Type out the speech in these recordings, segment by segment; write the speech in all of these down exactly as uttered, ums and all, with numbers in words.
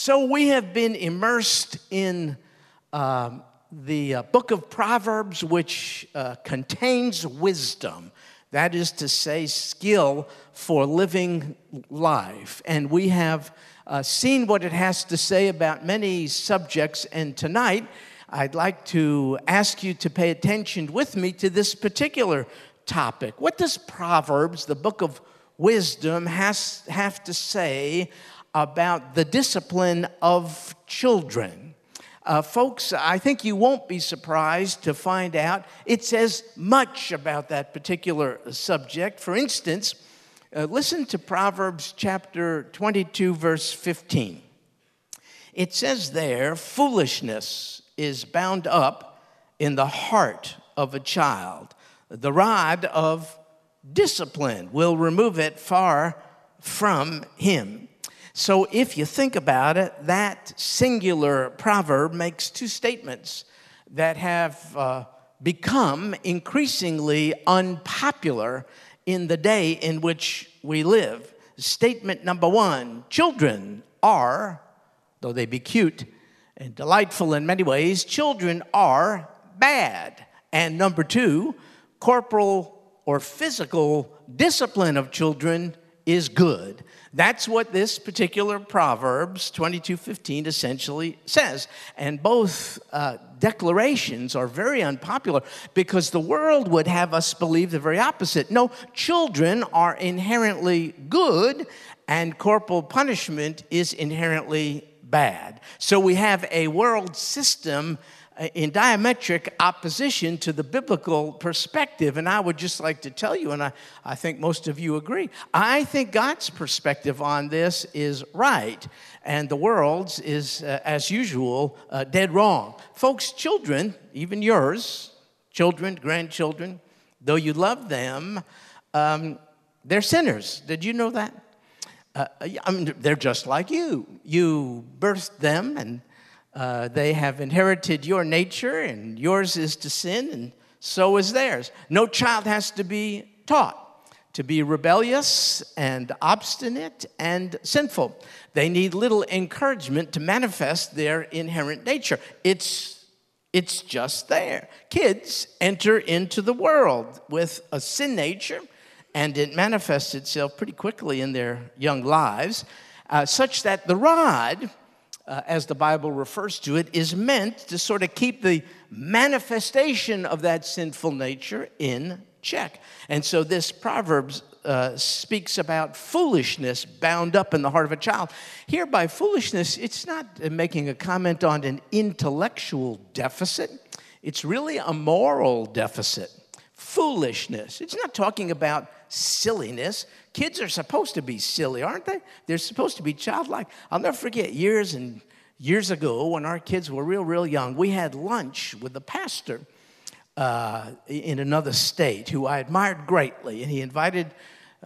So we have been immersed in um, the uh, book of Proverbs, which uh, contains wisdom. That is to say, skill for living life. And we have uh, seen what it has to say about many subjects. And tonight, I'd like to ask you to pay attention with me to this particular topic. What does Proverbs, the book of wisdom, has, have to say about the discipline of children? Uh, folks, I think you won't be surprised to find out it says much about that particular subject. For instance, uh, listen to Proverbs chapter twenty-two, verse fifteen. It says there, foolishness is bound up in the heart of a child. The rod of discipline will remove it far from him. So if you think about it, that singular proverb makes two statements that have uh, become increasingly unpopular in the day in which we live. Statement number one, children are, though they be cute and delightful in many ways, children are bad. And number two, corporal or physical discipline of children is good. That's what this particular Proverbs twenty-two fifteen essentially says. And both uh, declarations are very unpopular because the world would have us believe the very opposite. No, children are inherently good and corporal punishment is inherently bad. So we have a world system in diametric opposition to the biblical perspective. And I would just like to tell you, and I, I think most of you agree, I think God's perspective on this is right, and the world's is, uh, as usual, uh, dead wrong. Folks, children, even yours, children, grandchildren, though you love them, um, they're sinners. Did you know that? Uh, I mean, they're just like you. You birthed them, and Uh, they have inherited your nature, and yours is to sin, and so is theirs. No child has to be taught to be rebellious and obstinate and sinful. They need little encouragement to manifest their inherent nature. It's, it's just there. Kids enter into the world with a sin nature, and it manifests itself pretty quickly in their young lives, uh, such that the rod, Uh, as the Bible refers to it, is meant to sort of keep the manifestation of that sinful nature in check. And so this Proverbs uh, speaks about foolishness bound up in the heart of a child. Here by foolishness, it's not making a comment on an intellectual deficit. It's really a moral deficit. Foolishness. It's not talking about silliness. Kids are supposed to be silly, aren't they? They're supposed to be childlike. I'll never forget years and years ago when our kids were real, real young, we had lunch with the pastor uh, in another state who I admired greatly, and he invited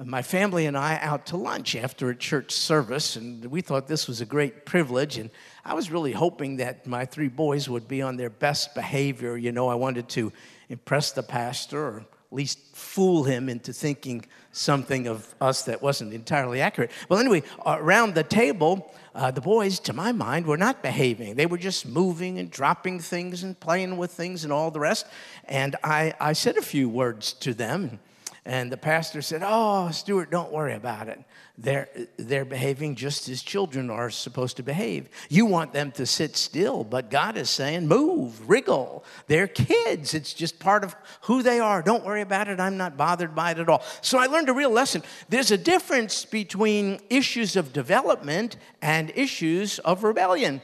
my family and I out to lunch after a church service, and we thought this was a great privilege, and I was really hoping that my three boys would be on their best behavior. You know, I wanted to impress the pastor or at least fool him into thinking something of us that wasn't entirely accurate. Well, anyway, around the table, uh, the boys, to my mind, were not behaving. They were just moving and dropping things and playing with things and all the rest. And I, I said a few words to them, and the pastor said, "Oh, Stuart, don't worry about it. They're, they're behaving just as children are supposed to behave. You want them to sit still, but God is saying, move, wriggle. They're kids. It's just part of who they are. Don't worry about it. I'm not bothered by it at all." So I learned a real lesson. There's a difference between issues of development and issues of rebellion.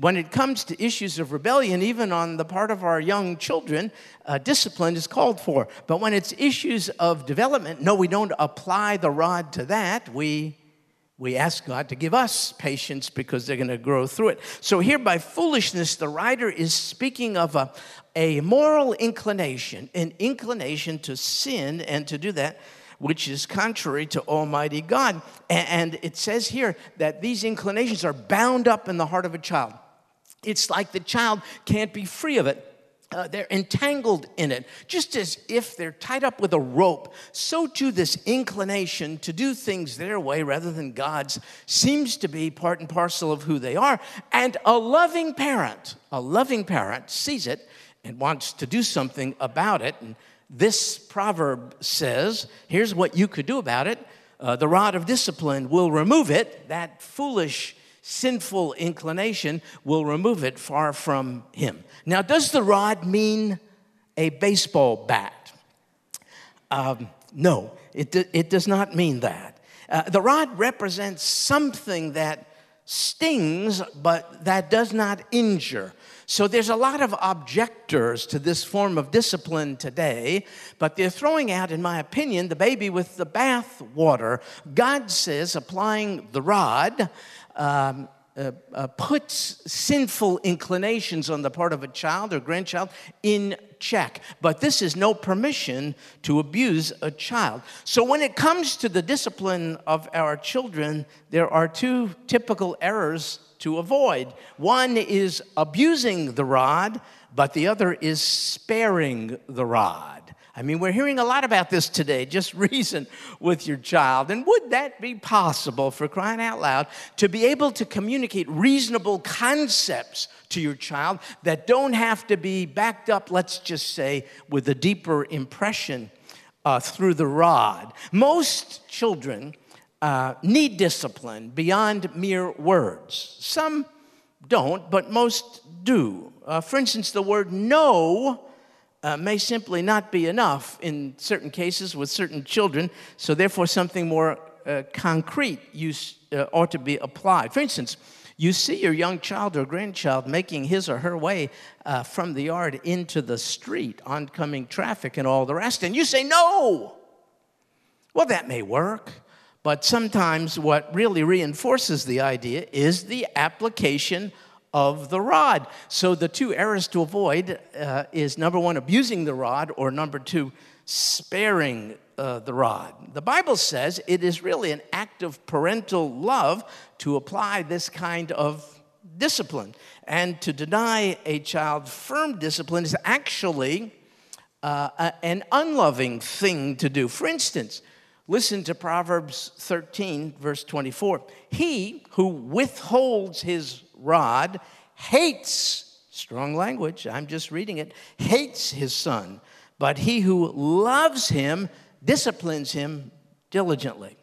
When it comes to issues of rebellion, even on the part of our young children, uh, discipline is called for. But when it's issues of development, no, we don't apply the rod to that. We, we ask God to give us patience because they're going to grow through it. So here by foolishness, the writer is speaking of a, a moral inclination, an inclination to sin and to do that which is contrary to Almighty God. And it says here that these inclinations are bound up in the heart of a child. It's like the child can't be free of it. Uh, they're entangled in it, just as if they're tied up with a rope. So too this inclination to do things their way rather than God's seems to be part and parcel of who they are. And a loving parent, a loving parent sees it and wants to do something about it. And this proverb says, here's what you could do about it. Uh, the rod of discipline will remove it. That foolish sinful inclination will remove it far from him. Now, does the rod mean a baseball bat? Um, no, it, do, it does not mean that. Uh, the rod represents something that stings, but that does not injure. So there's a lot of objectors to this form of discipline today, but they're throwing out, in my opinion, the baby with the bath water. God says applying the rod Um, uh, uh, puts sinful inclinations on the part of a child or grandchild in check. But this is no permission to abuse a child. So when it comes to the discipline of our children, there are two typical errors to avoid. One is abusing the rod, but the other is sparing the rod. I mean, we're hearing a lot about this today. Just reason with your child. And would that be possible, for crying out loud, to be able to communicate reasonable concepts to your child that don't have to be backed up, let's just say, with a deeper impression uh, through the rod? Most children uh, need discipline beyond mere words. Some don't, but most do. Uh, for instance, the word no Uh, may simply not be enough in certain cases with certain children, so therefore something more uh, concrete use, uh, ought to be applied. For instance, you see your young child or grandchild making his or her way uh, from the yard into the street, oncoming traffic and all the rest, and you say, no! Well, that may work, but sometimes what really reinforces the idea is the application of the rod. So the two errors to avoid uh, is number one, abusing the rod, or number two, sparing uh, the rod. The Bible says it is really an act of parental love to apply this kind of discipline. And to deny a child firm discipline is actually uh, a, an unloving thing to do. For instance, listen to Proverbs thirteen, verse twenty-four. He who withholds his rod hates, strong language, I'm just reading it, hates his son, but he who loves him disciplines him diligently.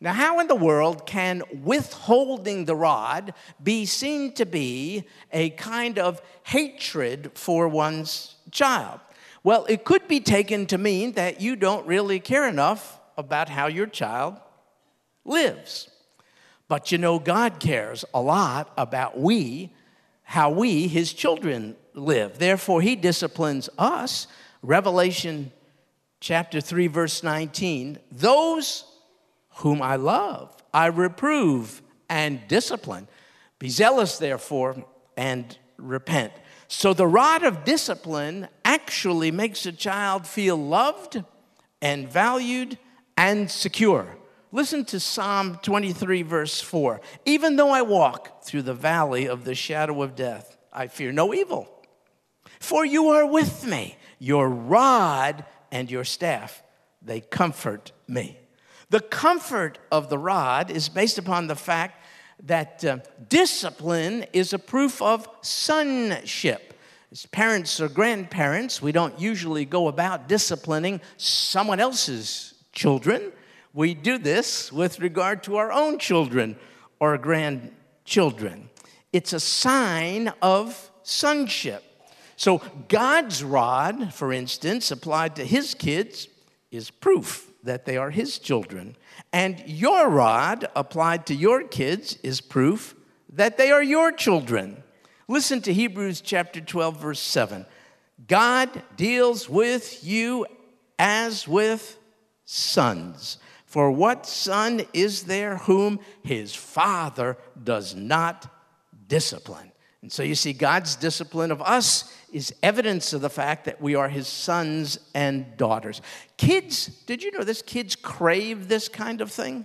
Now, how in the world can withholding the rod be seen to be a kind of hatred for one's child? Well, it could be taken to mean that you don't really care enough about how your child lives. But you know, God cares a lot about we, how we, his children, live. Therefore, he disciplines us. Revelation chapter three, verse nineteen, those whom I love, I reprove and discipline. Be zealous, therefore, and repent. So the rod of discipline actually makes a child feel loved and valued and secure. Listen to Psalm twenty-three, verse four. Even though I walk through the valley of the shadow of death, I fear no evil, for you are with me. Your rod and your staff, they comfort me. The comfort of the rod is based upon the fact that uh, discipline is a proof of sonship. As parents or grandparents, we don't usually go about disciplining someone else's children. We do this with regard to our own children or grandchildren. It's a sign of sonship. So God's rod, for instance, applied to his kids, is proof that they are his children. And your rod, applied to your kids, is proof that they are your children. Listen to Hebrews chapter twelve, verse seven. God deals with you as with sons. For what son is there whom his father does not discipline? And so you see, God's discipline of us is evidence of the fact that we are his sons and daughters. Kids, did you know this? Kids crave this kind of thing.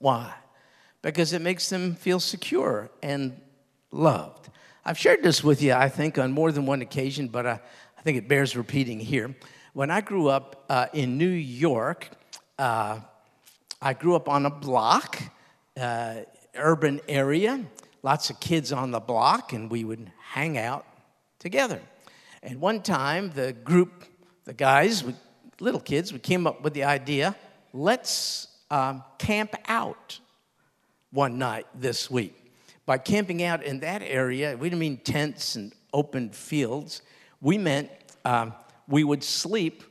Why? Because it makes them feel secure and loved. I've shared this with you, I think, on more than one occasion, but I, I think it bears repeating here. When I grew up uh, in New York, uh, I grew up on a block, uh, urban area, lots of kids on the block, and we would hang out together. And one time, the group, the guys, we, little kids, we came up with the idea, let's um, camp out one night this week. By camping out in that area, we didn't mean tents and open fields. We meant um, we would sleep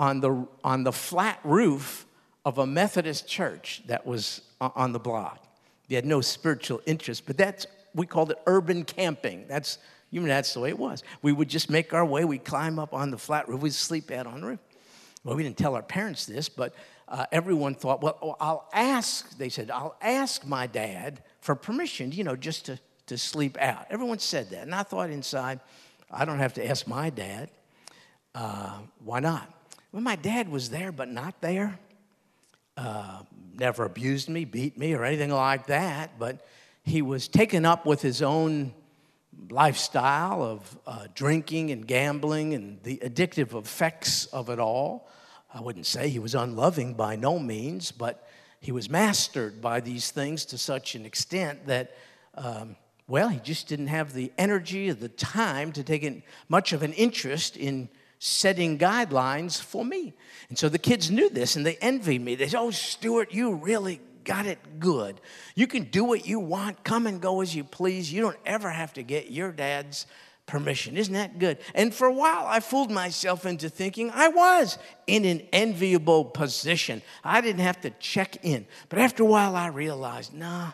on the on the flat roof of a Methodist church that was on the block. They had no spiritual interest, but that's, we called it urban camping. That's, you know, that's the way it was. We would just make our way. We'd climb up on the flat roof. We'd sleep out on the roof. Well, we didn't tell our parents this, but uh, everyone thought, well, oh, I'll ask, they said, I'll ask my dad for permission, you know, just to, to sleep out. Everyone said that. And I thought inside, I don't have to ask my dad. Uh, why not? Well, my dad was there, but not there. Uh, never abused me, beat me, or anything like that. But he was taken up with his own lifestyle of uh, drinking and gambling and the addictive effects of it all. I wouldn't say he was unloving by no means, but he was mastered by these things to such an extent that, um, well, he just didn't have the energy or the time to take in much of an interest in setting guidelines for me. And so the kids knew this, and they envied me. They said, oh, Stuart, you really got it good. You can do what you want, come and go as you please. You don't ever have to get your dad's permission. Isn't that good? And for a while, I fooled myself into thinking I was in an enviable position. I didn't have to check in. But after a while, I realized, nah,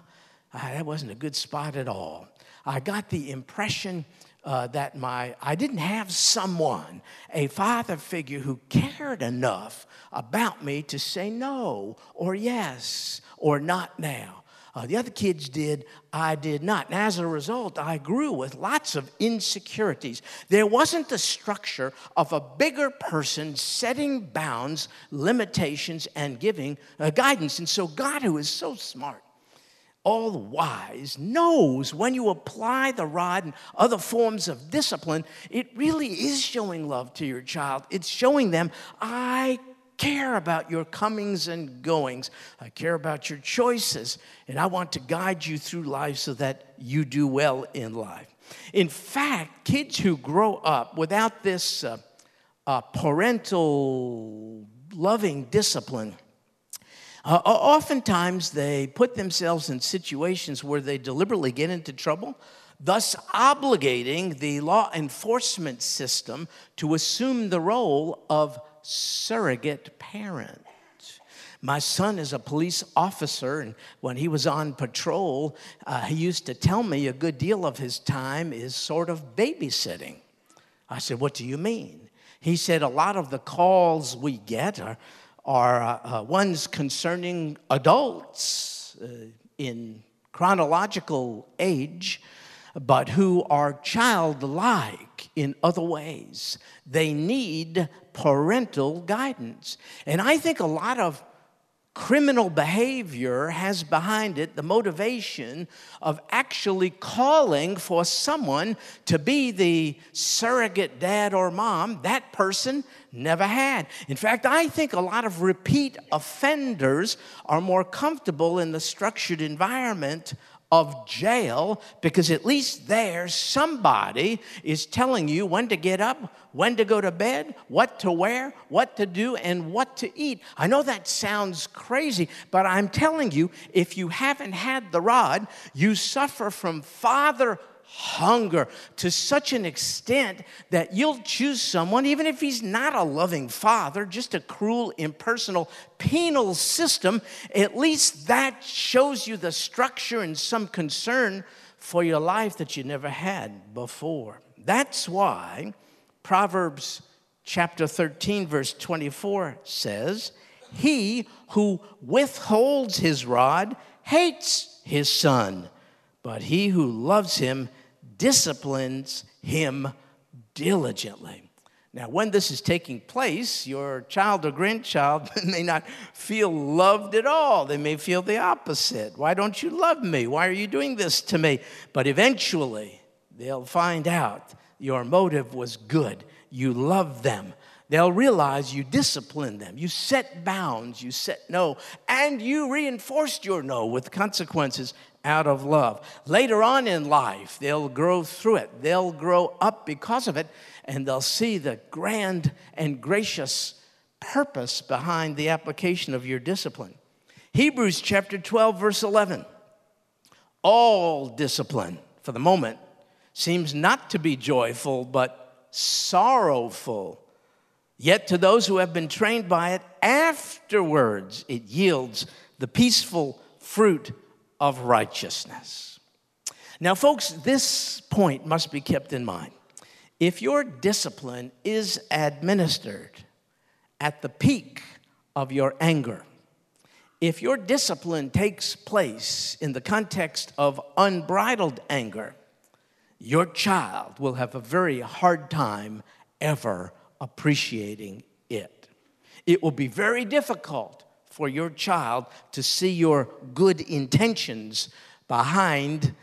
that wasn't a good spot at all. I got the impression uh, that my I didn't have someone, a father figure who cared enough about me to say no or yes or not now. Uh, the other kids did, I did not. And as a result, I grew with lots of insecurities. There wasn't the structure of a bigger person setting bounds, limitations, and giving uh, guidance. And so God, who is so smart, all wise, knows when you apply the rod and other forms of discipline, it really is showing love to your child. It's showing them, I care about your comings and goings. I care about your choices, and I want to guide you through life so that you do well in life. In fact, kids who grow up without this uh, uh, parental loving discipline, uh, oftentimes they put themselves in situations where they deliberately get into trouble, thus obligating the law enforcement system to assume the role of surrogate parent. My son is a police officer, and when he was on patrol, uh, he used to tell me a good deal of his time is sort of babysitting. I said, what do you mean? He said, a lot of the calls we get are, are uh, uh, ones concerning adults uh, in chronological age, but who are childlike in other ways. They need parental guidance. And I think a lot of criminal behavior has behind it the motivation of actually calling for someone to be the surrogate dad or mom that person never had. In fact, I think a lot of repeat offenders are more comfortable in the structured environment of jail, because at least there somebody is telling you when to get up, when to go to bed, what to wear, what to do, and what to eat. I know that sounds crazy, but I'm telling you, if you haven't had the rod, you suffer from father hunger to such an extent that you'll choose someone, even if he's not a loving father, just a cruel, impersonal, penal system. At least that shows you the structure and some concern for your life that you never had before. That's why Proverbs chapter thirteen, verse twenty-four says, he who withholds his rod hates his son, but he who loves him disciplines him diligently. Now, when this is taking place, your child or grandchild may not feel loved at all. They may feel the opposite. Why don't you love me? Why are you doing this to me? But eventually, They'll find out your motive was good. You love them. They'll realize you disciplined them. You set bounds. You set no. And you reinforced your no with consequences out of love. Later on in life, they'll grow through it. They'll grow up because of it. And they'll see the grand and gracious purpose behind the application of your discipline. Hebrews chapter twelve, verse eleven. All discipline, for the moment, seems not to be joyful, but sorrowful. Yet to those who have been trained by it, afterwards it yields the peaceful fruit of righteousness. Now, folks, this point must be kept in mind. If your discipline is administered at the peak of your anger, if your discipline takes place in the context of unbridled anger, your child will have a very hard time ever appreciating it. It will be very difficult for your child to see your good intentions behind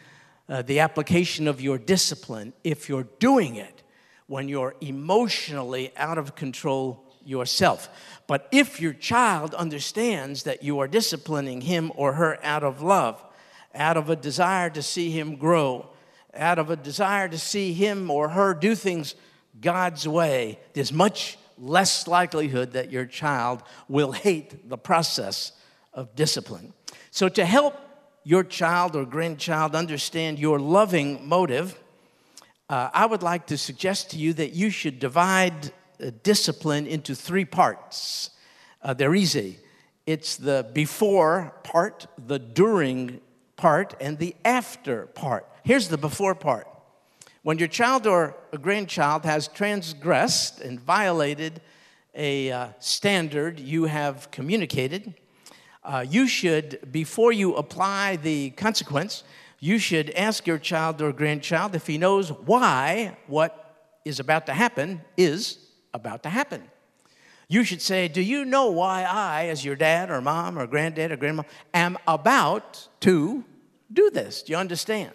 uh, the application of your discipline if you're doing it when you're emotionally out of control yourself. But if your child understands that you are disciplining him or her out of love, out of a desire to see him grow, out of a desire to see him or her do things God's way, there's much less likelihood that your child will hate the process of discipline. So to help your child or grandchild understand your loving motive, uh, I would like to suggest to you that you should divide uh, discipline into three parts. Uh, they're easy. It's the before part, the during part, and the after part. Here's the before part. When your child or a grandchild has transgressed and violated a uh, standard you have communicated, uh, you should, before you apply the consequence, you should ask your child or grandchild if he knows why what is about to happen is about to happen. You should say, do you know why I, as your dad or mom or granddad or grandma, am about to do this? Do you understand?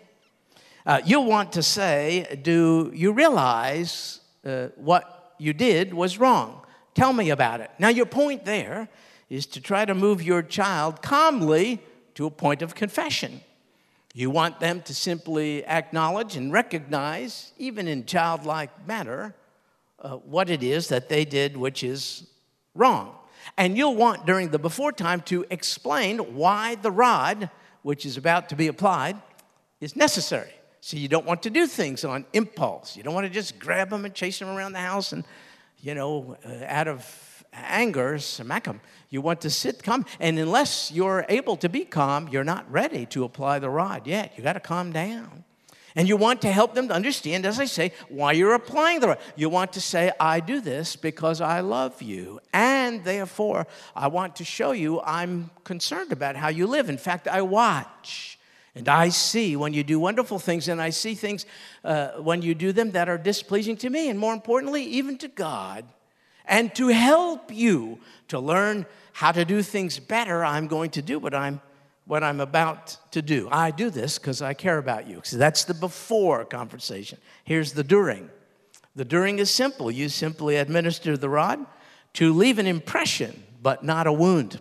Uh, you'll want to say, do you realize uh, what you did was wrong? Tell me about it. Now, your point there is to try to move your child calmly to a point of confession. You want them to simply acknowledge and recognize, even in childlike manner, uh, what it is that they did which is wrong. And you'll want, during the before time, to explain why the rod, which is about to be applied, is necessary. So you don't want to do things on impulse. You don't want to just grab them and chase them around the house and, you know, uh, out of anger, smack them. You want to sit calm. And unless you're able to be calm, you're not ready to apply the rod yet. You got to calm down. And you want to help them to understand, as I say, why you're applying the rod. You want to say, I do this because I love you. And therefore, I want to show you I'm concerned about how you live. In fact, I watch. And I see when you do wonderful things, and I see things uh, when you do them that are displeasing to me, and more importantly, even to God. And to help you to learn how to do things better, I'm going to do what I'm, what I'm about to do. I do this because I care about you. So that's the before conversation. Here's the during. The during is simple. You simply administer the rod to leave an impression, but not a wound.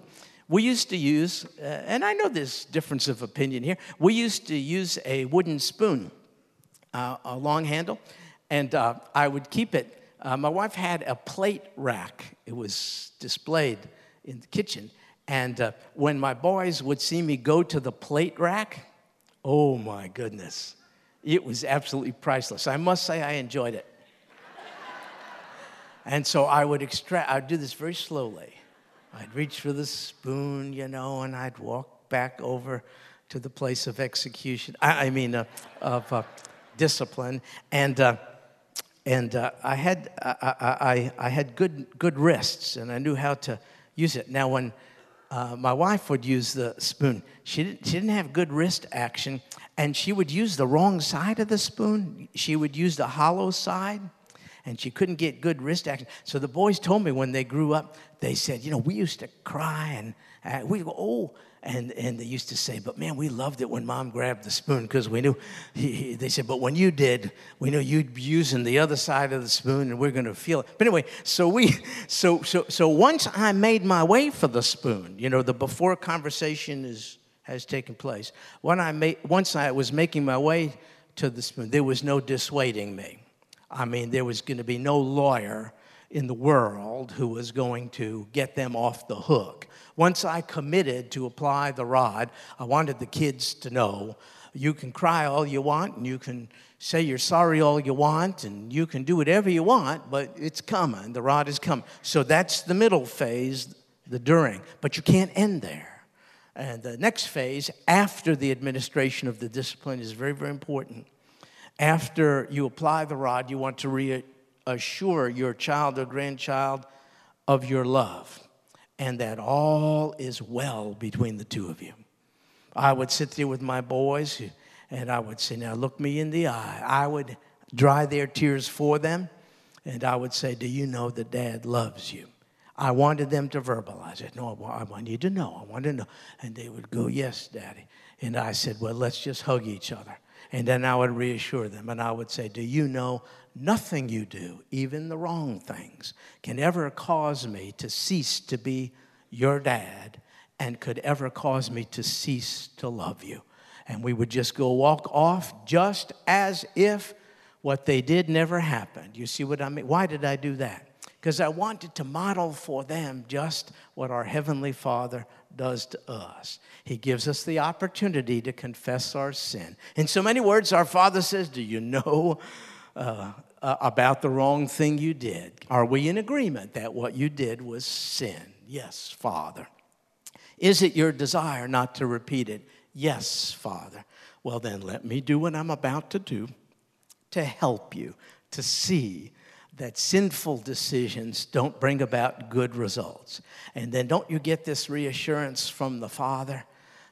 We used to use, uh, and I know there's difference of opinion here, we used to use a wooden spoon, uh, a long handle, and uh, I would keep it. Uh, my wife had a plate rack. It was displayed in the kitchen. And uh, when my boys would see me go to the plate rack, oh my goodness, it was absolutely priceless. I must say I enjoyed it. And so I would extract, I would do this very slowly. I'd reach for the spoon, you know, and I'd walk back over to the place of execution. I, I mean, uh, of uh, discipline. And uh, and uh, I had I, I I had good good wrists, and I knew how to use it. Now, when uh, my wife would use the spoon, she didn't she didn't have good wrist action, and she would use the wrong side of the spoon. She would use the hollow side. and she couldn't get good wrist action. So the boys told me when they grew up, they said, you know, we used to cry and uh, we go, oh, and and they used to say, but man, we loved it when Mom grabbed the spoon, because we knew, he, he, they said, but when you did, we knew you'd be using the other side of the spoon and we're going to feel it. But anyway, so we, so so so once I made my way for the spoon, you know, the before conversation is has taken place. When I made, once I was making my way to the spoon, there was no dissuading me. I mean, there was going to be no lawyer in the world who was going to get them off the hook. Once I committed to apply the rod, I wanted the kids to know, you can cry all you want, and you can say you're sorry all you want, and you can do whatever you want, but it's coming. The rod is coming. So that's the middle phase, the during. But you can't end there. And the next phase, after the administration of the discipline, is very, very important. After you apply the rod, you want to reassure your child or grandchild of your love and that all is well between the two of you. I would sit there with my boys, and I would say, now look me in the eye. I would dry their tears for them, and I would say, do you know that Dad loves you? I wanted them to verbalize it. No, I want you to know. I want to know. And they would go, yes, Daddy. And I said, well, let's just hug each other. And then I would reassure them. And I would say, do you know nothing you do, even the wrong things, can ever cause me to cease to be your dad and could ever cause me to cease to love you? And we would just go walk off just as if what they did never happened. You see what I mean? Why did I do that? Because I wanted to model for them just what our Heavenly Father does to us. He gives us the opportunity to confess our sin. In so many words, our Father says, do you know uh, about the wrong thing you did? Are we in agreement that what you did was sin? Yes, Father. Is it your desire not to repeat it? Yes, Father. Well, then let me do what I'm about to do to help you to see that sinful decisions don't bring about good results. And then don't you get this reassurance from the Father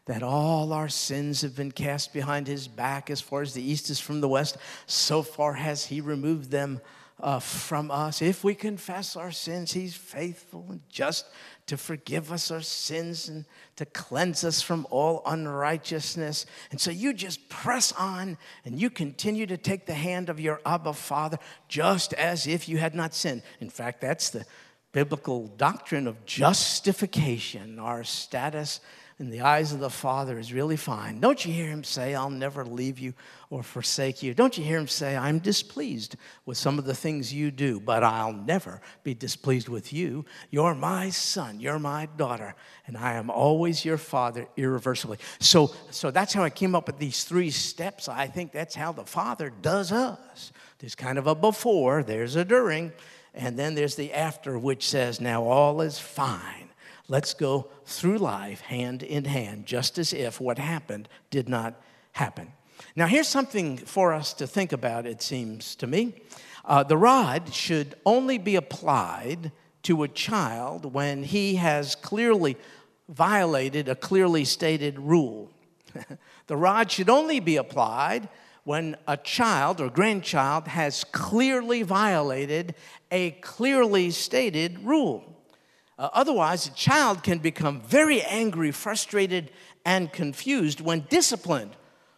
that all our sins have been cast behind his back as far as the east is from the west? So far has he removed them uh, from us. If we confess our sins, he's faithful and just to forgive us our sins and to cleanse us from all unrighteousness. And so you just press on and you continue to take the hand of your Abba Father just as if you had not sinned. In fact, that's the biblical doctrine of justification. Our status in the eyes of the Father is really fine. Don't you hear him say, I'll never leave you or forsake you? Don't you hear him say, I'm displeased with some of the things you do, but I'll never be displeased with you. You're my son, you're my daughter, and I am always your father irreversibly. So, so that's how I came up with these three steps. I think that's how the Father does us. There's kind of a before, there's a during, and then there's the after, which says, now all is fine. Let's go through life hand in hand, just as if what happened did not happen. Now, here's something for us to think about, it seems to me. Uh, the rod should only be applied to a child when he has clearly violated a clearly stated rule. The rod should only be applied when a child or grandchild has clearly violated a clearly stated rule. Uh, otherwise, a child can become very angry, frustrated, and confused when disciplined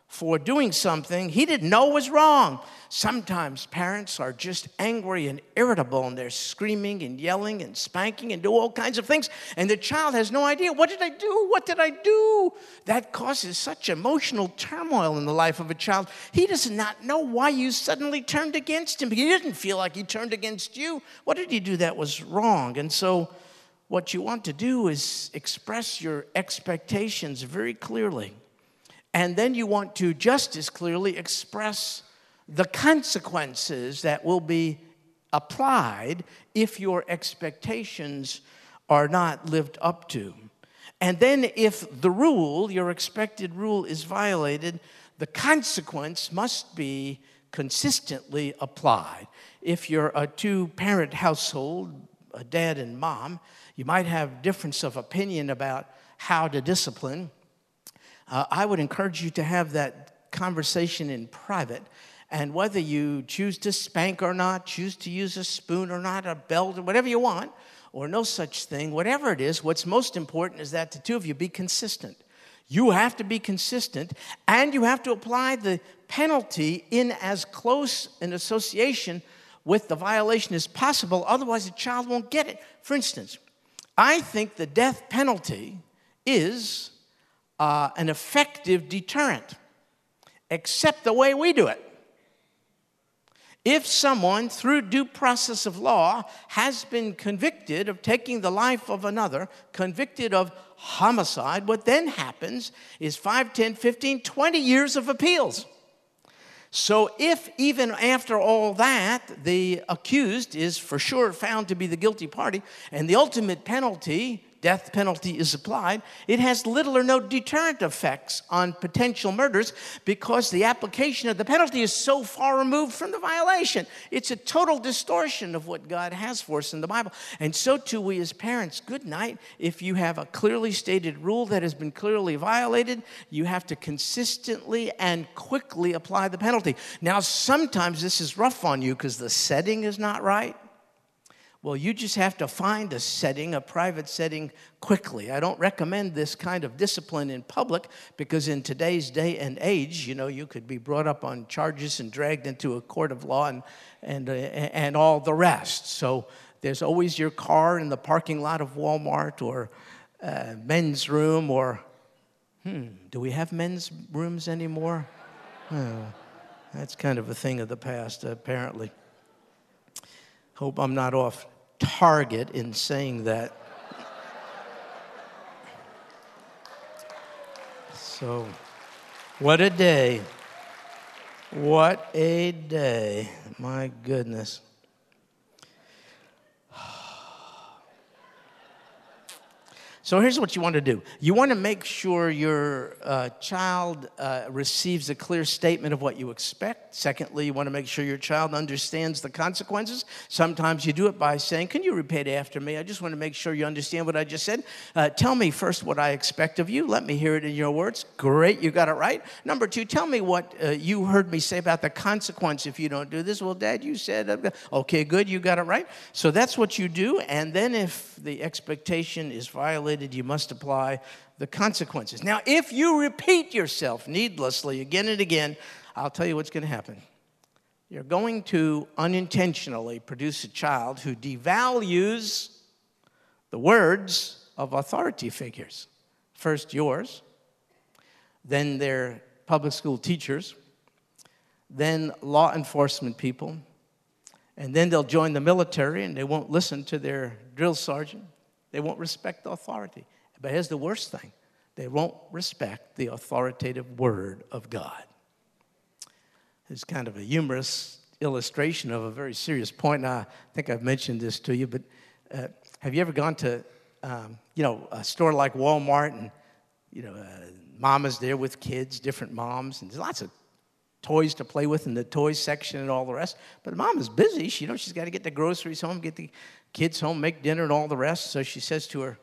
for doing something he didn't know was wrong. Sometimes parents are just angry and irritable, and they're screaming and yelling and spanking and do all kinds of things, and the child has no idea, what did I do? What did I do? That causes such emotional turmoil in the life of a child. He does not know why you suddenly turned against him. He didn't feel like he turned against you. What did he do that was wrong? And so what you want to do is express your expectations very clearly. And then you want to just as clearly express the consequences that will be applied if your expectations are not lived up to. And then if the rule, your expected rule, is violated, the consequence must be consistently applied. If you're a two-parent household, a dad and mom, you might have difference of opinion about how to discipline. Uh, I would encourage you to have that conversation in private And whether you choose to spank or not, choose to use a spoon or not, a belt or whatever you want, or no such thing, whatever it is, what's most important is that the two of you be consistent. You have to be consistent, and you have to apply the penalty in as close an association with the violation as possible. Otherwise, the child won't get it. For instance, I think the death penalty is uh, an effective deterrent, except the way we do it. If someone, through due process of law, has been convicted of taking the life of another, convicted of homicide, what then happens is five, ten, fifteen, twenty years of appeals. So if even after all that, the accused is for sure found to be the guilty party, and the ultimate penalty, death penalty, is applied, it has little or no deterrent effects on potential murders because the application of the penalty is so far removed from the violation. It's a total distortion of what God has for us in the Bible. And so too we as parents, good night. If you have a clearly stated rule that has been clearly violated, you have to consistently and quickly apply the penalty. Now, sometimes this is rough on you because the setting is not right. Well, you just have to find a setting, a private setting, quickly. I don't recommend this kind of discipline in public because in today's day and age, you know, you could be brought up on charges and dragged into a court of law and, and, uh, and all the rest. So there's always your car in the parking lot of Walmart or uh, men's room or, hmm, do we have men's rooms anymore? Oh, that's kind of a thing of the past, apparently. Hope I'm not off target in saying that. So, what a day. What a day. My goodness. So here's what you want to do. You want to make sure your uh, child uh, receives a clear statement of what you expect. Secondly, you want to make sure your child understands the consequences. Sometimes you do it by saying, can you repeat after me? I just want to make sure you understand what I just said. Uh, tell me first what I expect of you. Let me hear it in your words. Great, you got it right. Number two, tell me what uh, you heard me say about the consequence if you don't do this. Well, Dad, you said, okay, good, you got it right. So that's what you do. And then if the expectation is violated, you must apply the consequences. Now, if you repeat yourself needlessly again and again, I'll tell you what's going to happen. You're going to unintentionally produce a child who devalues the words of authority figures. First yours, then their public school teachers, then law enforcement people, and then they'll join the military and they won't listen to their drill sergeant. They won't respect authority. But here's the worst thing. They won't respect the authoritative word of God. It's kind of a humorous illustration of a very serious point. And I think I've mentioned this to you, but uh, have you ever gone to, um, you know, a store like Walmart and, you know, uh, mama's there with kids, different moms, and there's lots of toys to play with in the toys section and all the rest. But mom is busy. She, you know, she's got to get the groceries home, get the kids home, make dinner and all the rest. So she says to her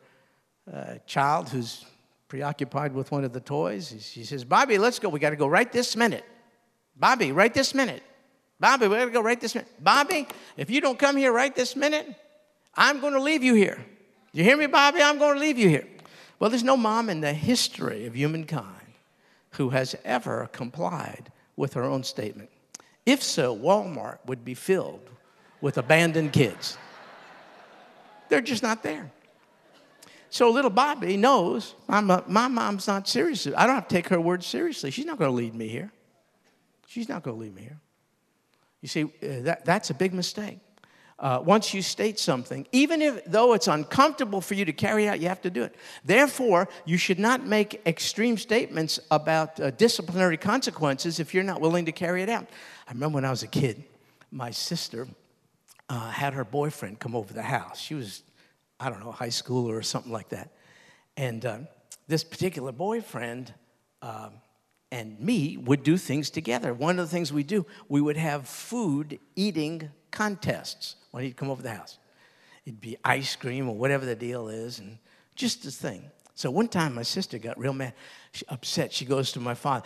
uh, child who's preoccupied with one of the toys, she says, Bobby, let's go. We got to go right this minute. Bobby, right this minute. Bobby, we got to go right this minute. Bobby, if you don't come here right this minute, I'm going to leave you here. You hear me, Bobby? I'm going to leave you here. Well, there's no mom in the history of humankind who has ever complied with her own statement. If so, Walmart would be filled with abandoned kids. They're just not there. So little Bobby knows, my, my mom's not serious. I don't have to take her word seriously. She's not going to lead me here. She's not going to lead me here. You see, that, that's a big mistake. Uh, once you state something, even if though it's uncomfortable for you to carry out, you have to do it. Therefore, you should not make extreme statements about uh, disciplinary consequences if you're not willing to carry it out. I remember when I was a kid, my sister uh, had her boyfriend come over the house. She was, I don't know, high schooler or something like that. And uh, this particular boyfriend uh, and me would do things together. One of the things we do, we would have food eating contests when he'd come over the house. It'd be ice cream or whatever the deal is, and just the thing. So one time my sister got real mad, she upset. She goes to my father,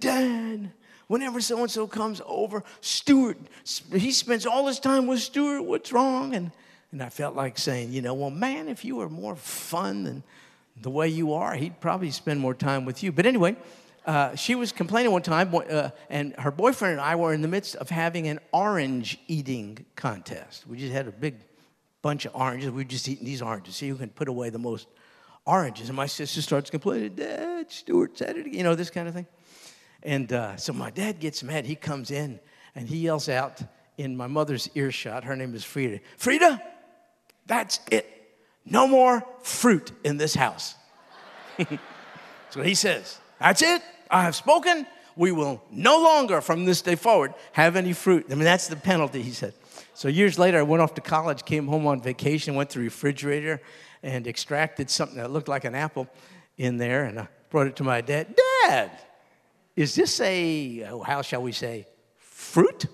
Dad, whenever so-and-so comes over, Stuart, he spends all his time with Stuart. What's wrong? And, and I felt like saying, you know, well, man, if you were more fun than the way you are, he'd probably spend more time with you. But anyway, uh, she was complaining one time, uh, and her boyfriend and I were in the midst of having an orange eating contest. We just had a big bunch of oranges. We were just eating these oranges, see who can put away the most oranges. And my sister starts complaining, Dad, Stuart said it again, you know, this kind of thing. And uh, so my dad gets mad. He comes in, and he yells out in my mother's earshot. Her name is Frida. Frida, that's it. No more fruit in this house. That's what he says. That's it. I have spoken. We will no longer from this day forward have any fruit. I mean, that's the penalty, he said. So years later, I went off to college, came home on vacation, went to the refrigerator, and extracted something that looked like an apple in there, and I brought it to my dad. Dad, is this a, oh, how shall we say, fruit?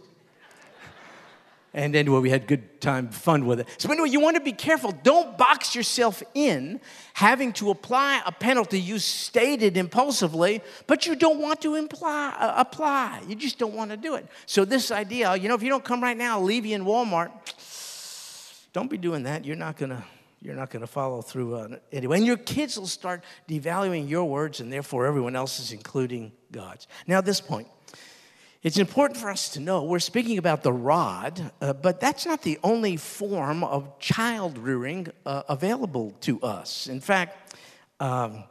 And anyway, we had good time, fun with it. So anyway, you want to be careful. Don't box yourself in having to apply a penalty you stated impulsively, but you don't want to imply, uh, apply. You just don't want to do it. So this idea, you know, if you don't come right now, I'll leave you in Walmart. Don't be doing that. You're not gonna, you're not gonna follow through on it anyway. And your kids will start devaluing your words, and therefore everyone else's, including God's. Now, at this point, it's important for us to know we're speaking about the rod, uh, but that's not the only form of child rearing uh, available to us. In fact, um,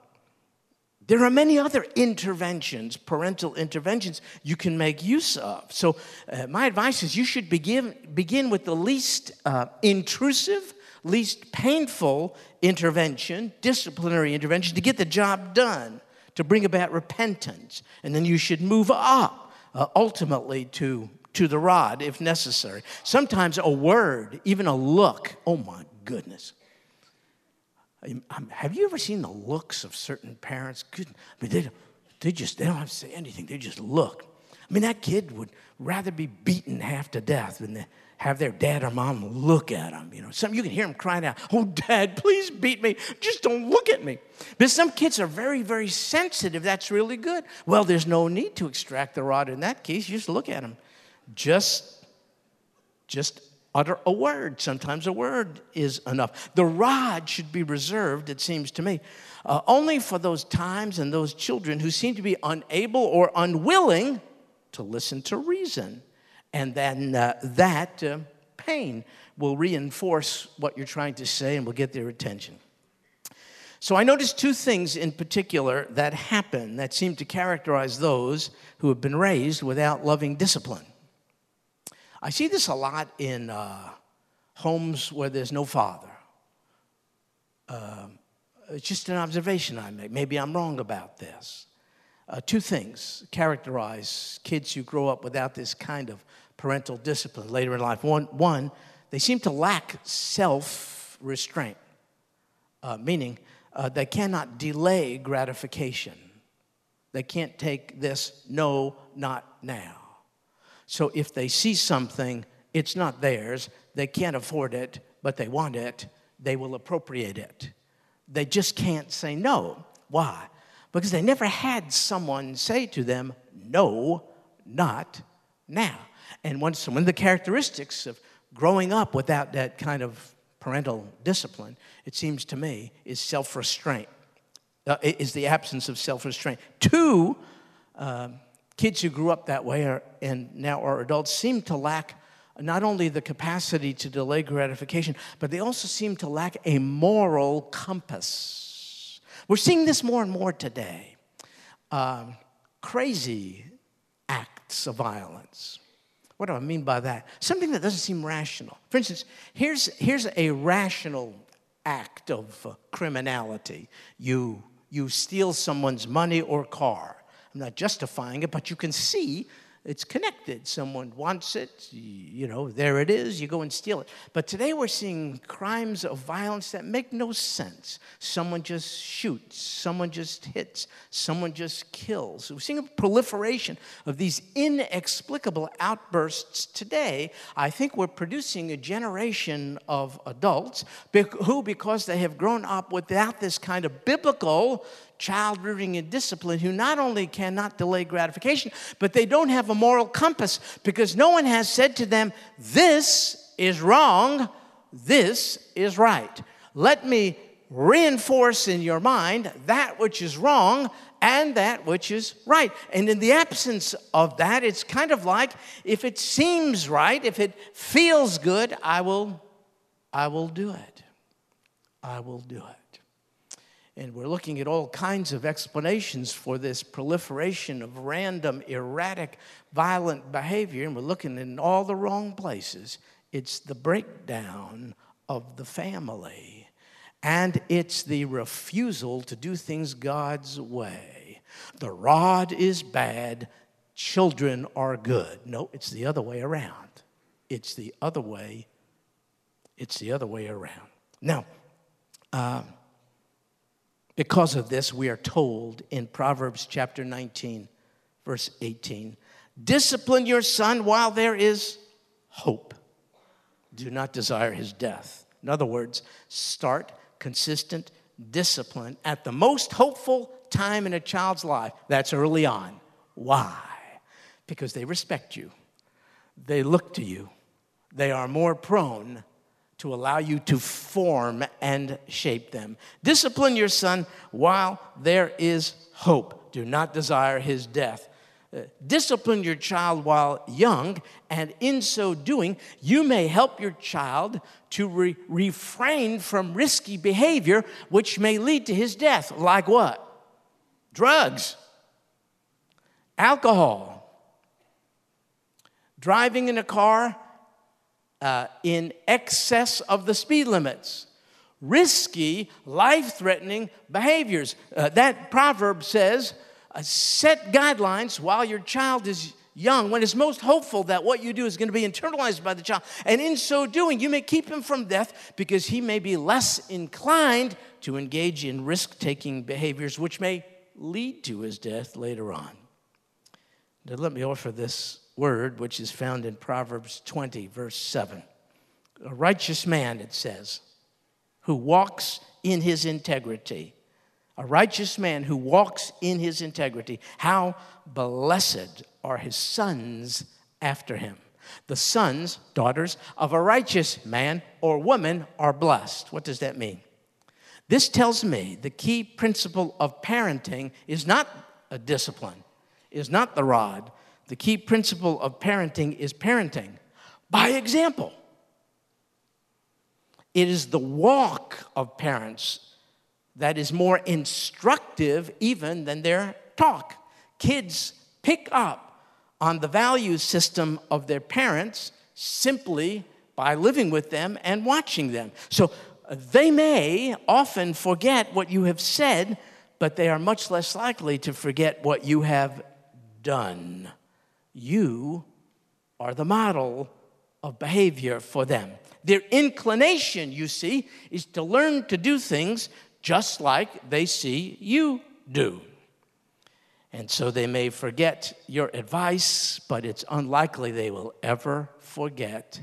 there are many other interventions, parental interventions, you can make use of. So uh, my advice is you should begin, begin with the least uh, intrusive, least painful intervention, disciplinary intervention, to get the job done, to bring about repentance. And then you should move up. Uh, ultimately to, to the rod if necessary. Sometimes a word, even a look, oh my goodness. I, I, have you ever seen the looks of certain parents? Good, I mean, they, they just, they don't have to say anything, they just look. I mean, that kid would rather be beaten half to death than they have their dad or mom look at them. You know, some, you can hear them crying out, oh, Dad, please beat me. Just don't look at me. But some kids are very, very sensitive. That's really good. Well, there's no need to extract the rod in that case. You just look at them. Just, just utter a word. Sometimes a word is enough. The rod should be reserved, it seems to me, uh, only for those times and those children who seem to be unable or unwilling to listen to reason. And then uh, that uh, pain will reinforce what you're trying to say and will get their attention. So I noticed two things in particular that happen that seem to characterize those who have been raised without loving discipline. I see this a lot in uh, homes where there's no father. Uh, it's just an observation I make. Maybe I'm wrong about this. Uh, two things characterize kids who grow up without this kind of parental discipline later in life. One, one they seem to lack self-restraint, uh, meaning uh, they cannot delay gratification. They can't take this, no, not now. So if they see something, it's not theirs. They can't afford it, but they want it. They will appropriate it. They just can't say no. Why? Because they never had someone say to them, no, not now. And one of the characteristics of growing up without that kind of parental discipline, it seems to me, is self-restraint, uh, is the absence of self-restraint. Two, uh, kids who grew up that way are, and now are adults seem to lack not only the capacity to delay gratification, but they also seem to lack a moral compass. We're seeing this more and more today. Um, crazy acts of violence. What do I mean by that? Something that doesn't seem rational. For instance, here's, here's a rational act of uh, criminality. You, you steal someone's money or car. I'm not justifying it, but you can see it's connected. Someone wants it, you know, there it is, you go and steal it. But today we're seeing crimes of violence that make no sense. Someone just shoots, someone just hits, someone just kills. We're seeing a proliferation of these inexplicable outbursts today. I think we're producing a generation of adults who, because they have grown up without this kind of biblical child rearing and discipline who not only cannot delay gratification, but they don't have a moral compass because no one has said to them, this is wrong, this is right. Let me reinforce in your mind that which is wrong and that which is right. And in the absence of that, it's kind of like if it seems right, if it feels good, I will, I will do it. I will do it. And we're looking at all kinds of explanations for this proliferation of random, erratic, violent behavior, and we're looking in all the wrong places. It's the breakdown of the family. And it's the refusal to do things God's way. The rod is bad, children are good. No, it's the other way around. It's the other way. It's the other way around. Now, um, because of this, we are told in Proverbs chapter nineteen, verse eighteen, discipline your son while there is hope. Do not desire his death. In other words, start consistent discipline at the most hopeful time in a child's life. That's early on. Why? Because they respect you. They look to you. They are more prone to allow you to form and shape them. Discipline your son while there is hope. Do not desire his death. Discipline your child while young, and in so doing, you may help your child to re- refrain from risky behavior, which may lead to his death. Like what? Drugs, alcohol, driving in a car uh, in excess of the speed limits. Risky, life-threatening behaviors. Uh, that proverb says, Uh, set guidelines while your child is young, when it's most hopeful that what you do is going to be internalized by the child. And in so doing, you may keep him from death because he may be less inclined to engage in risk-taking behaviors, which may lead to his death later on. Now, let me offer this word, which is found in Proverbs twenty, verse seven. A righteous man, it says, who walks in his integrity. A righteous man who walks in his integrity. How blessed are his sons after him. The sons, daughters of a righteous man or woman are blessed. What does that mean? This tells me the key principle of parenting is not a discipline, is not the rod. The key principle of parenting is parenting by example. It is the walk of parents that is more instructive even than their talk. Kids pick up on the value system of their parents simply by living with them and watching them. So they may often forget what you have said, but they are much less likely to forget what you have done. You are the model of behavior for them. Their inclination, you see, is to learn to do things just like they see you do. And so they may forget your advice, but it's unlikely they will ever forget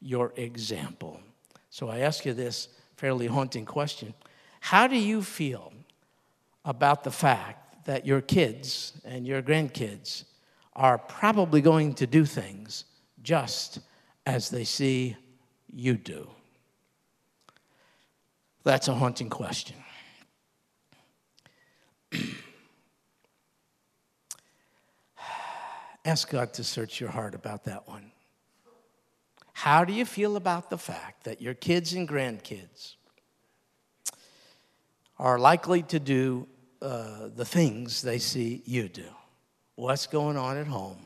your example. So I ask you this fairly haunting question. How do you feel about the fact that your kids and your grandkids are probably going to do things just as they see you do? That's a haunting question. Ask God to search your heart about that one. How do you feel about the fact that your kids and grandkids are likely to do uh, the things they see you do? What's going on at home?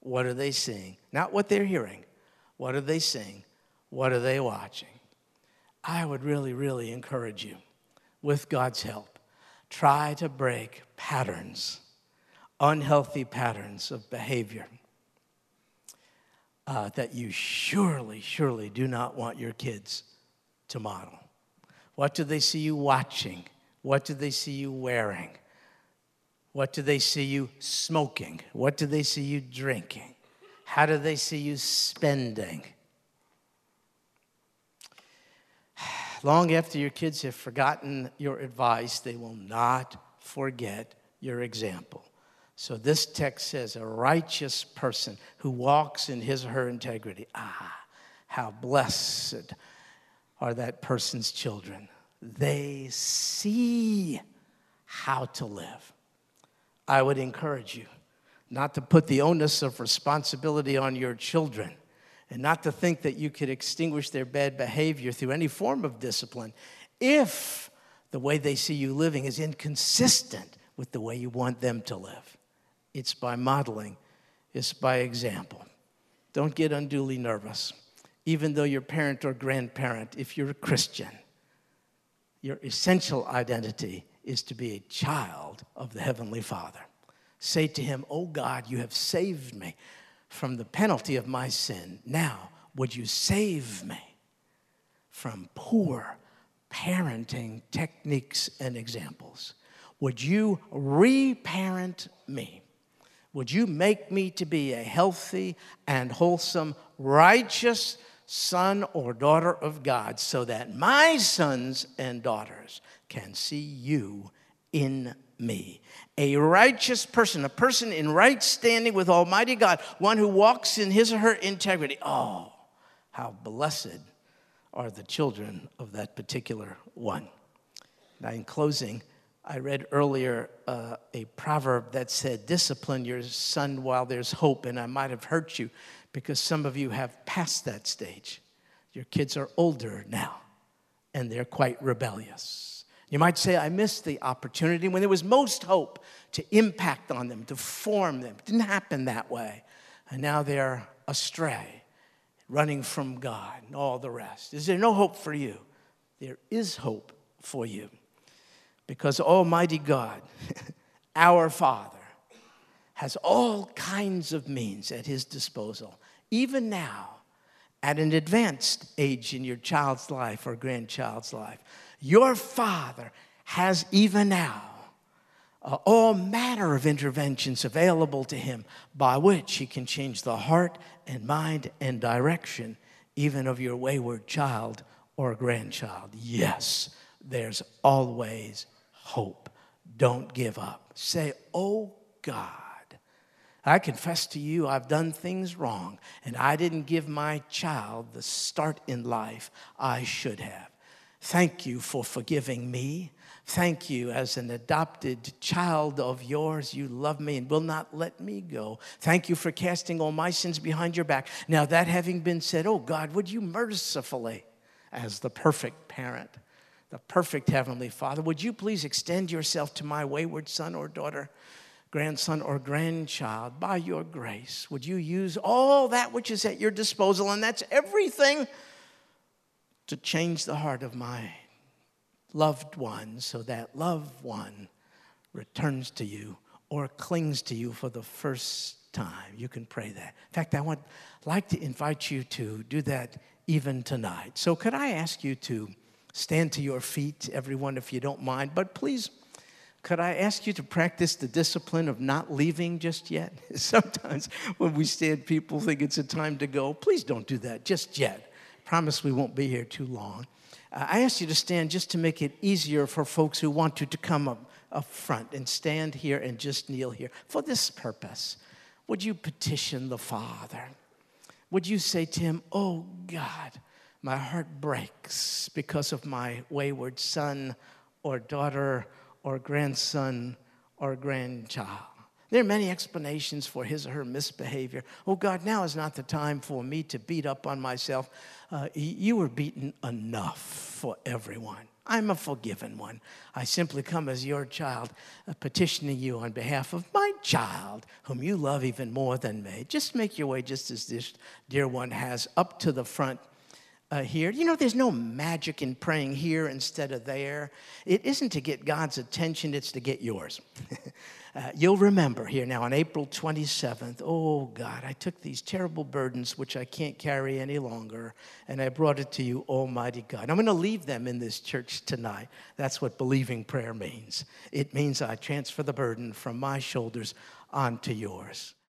What are they seeing? Not what they're hearing. What are they seeing? What are they watching? I would really, really encourage you, with God's help, try to break patterns, unhealthy patterns of behavior uh, that you surely, surely do not want your kids to model. What do they see you watching? What do they see you wearing? What do they see you smoking? What do they see you drinking? How do they see you spending? Long after your kids have forgotten your advice, they will not forget your example. So this text says a righteous person who walks in his or her integrity. Ah, how blessed are that person's children. They see how to live. I would encourage you not to put the onus of responsibility on your children and not to think that you could extinguish their bad behavior through any form of discipline if the way they see you living is inconsistent with the way you want them to live. It's by modeling. It's by example. Don't get unduly nervous. Even though you're parent or grandparent, if you're a Christian, your essential identity is to be a child of the Heavenly Father. Say to him, "Oh God, you have saved me from the penalty of my sin. Now, would you save me from poor parenting techniques and examples? Would you reparent me? Would you make me to be a healthy and wholesome, righteous son or daughter of God so that my sons and daughters can see you in me?" A righteous person, a person in right standing with Almighty God, one who walks in his or her integrity. Oh, how blessed are the children of that particular one. Now, in closing, I read earlier uh, a proverb that said, "Discipline your son while there's hope," and I might have hurt you because some of you have passed that stage. Your kids are older now, and they're quite rebellious. You might say, "I missed the opportunity when there was most hope to impact on them, to form them. It didn't happen that way, and now they're astray, running from God and all the rest." Is there no hope for you? There is hope for you. Because Almighty God, our Father, has all kinds of means at his disposal, even now, at an advanced age in your child's life or grandchild's life. Your Father has even now uh, all manner of interventions available to him by which he can change the heart and mind and direction even of your wayward child or grandchild. Yes, there's always hope. Don't give up. Say, "Oh God, I confess to you I've done things wrong, and I didn't give my child the start in life I should have. Thank you for forgiving me. Thank you, as an adopted child of yours, you love me and will not let me go. Thank you for casting all my sins behind your back. Now that having been said, oh God, would you mercifully, as the perfect parent, the perfect Heavenly Father, would you please extend yourself to my wayward son or daughter, grandson or grandchild by your grace? Would you use all that which is at your disposal, and that's everything, to change the heart of my loved one so that loved one returns to you or clings to you for the first time?" You can pray that. In fact, I would like to invite you to do that even tonight. So could I ask you to stand to your feet, everyone, if you don't mind. But please, could I ask you to practice the discipline of not leaving just yet? Sometimes when we stand, people think it's a time to go. Please don't do that just yet. Promise we won't be here too long. Uh, I ask you to stand just to make it easier for folks who want to, to come up, up front and stand here and just kneel here. For this purpose, would you petition the Father? Would you say to him, "Oh God, my heart breaks because of my wayward son or daughter or grandson or grandchild. There are many explanations for his or her misbehavior. Oh God, now is not the time for me to beat up on myself. Uh, you were beaten enough for everyone. I'm a forgiven one. I simply come as your child, uh, petitioning you on behalf of my child, whom you love even more than me. Just make your way just as this dear one has up to the front. Uh, here. You know, there's no magic in praying here instead of there. It isn't to get God's attention, it's to get yours." uh, you'll remember here now on April twenty-seventh, "Oh God, I took these terrible burdens which I can't carry any longer, and I brought it to you, Almighty God." I'm going to leave them in this church tonight. That's what believing prayer means. It means I transfer the burden from my shoulders onto yours.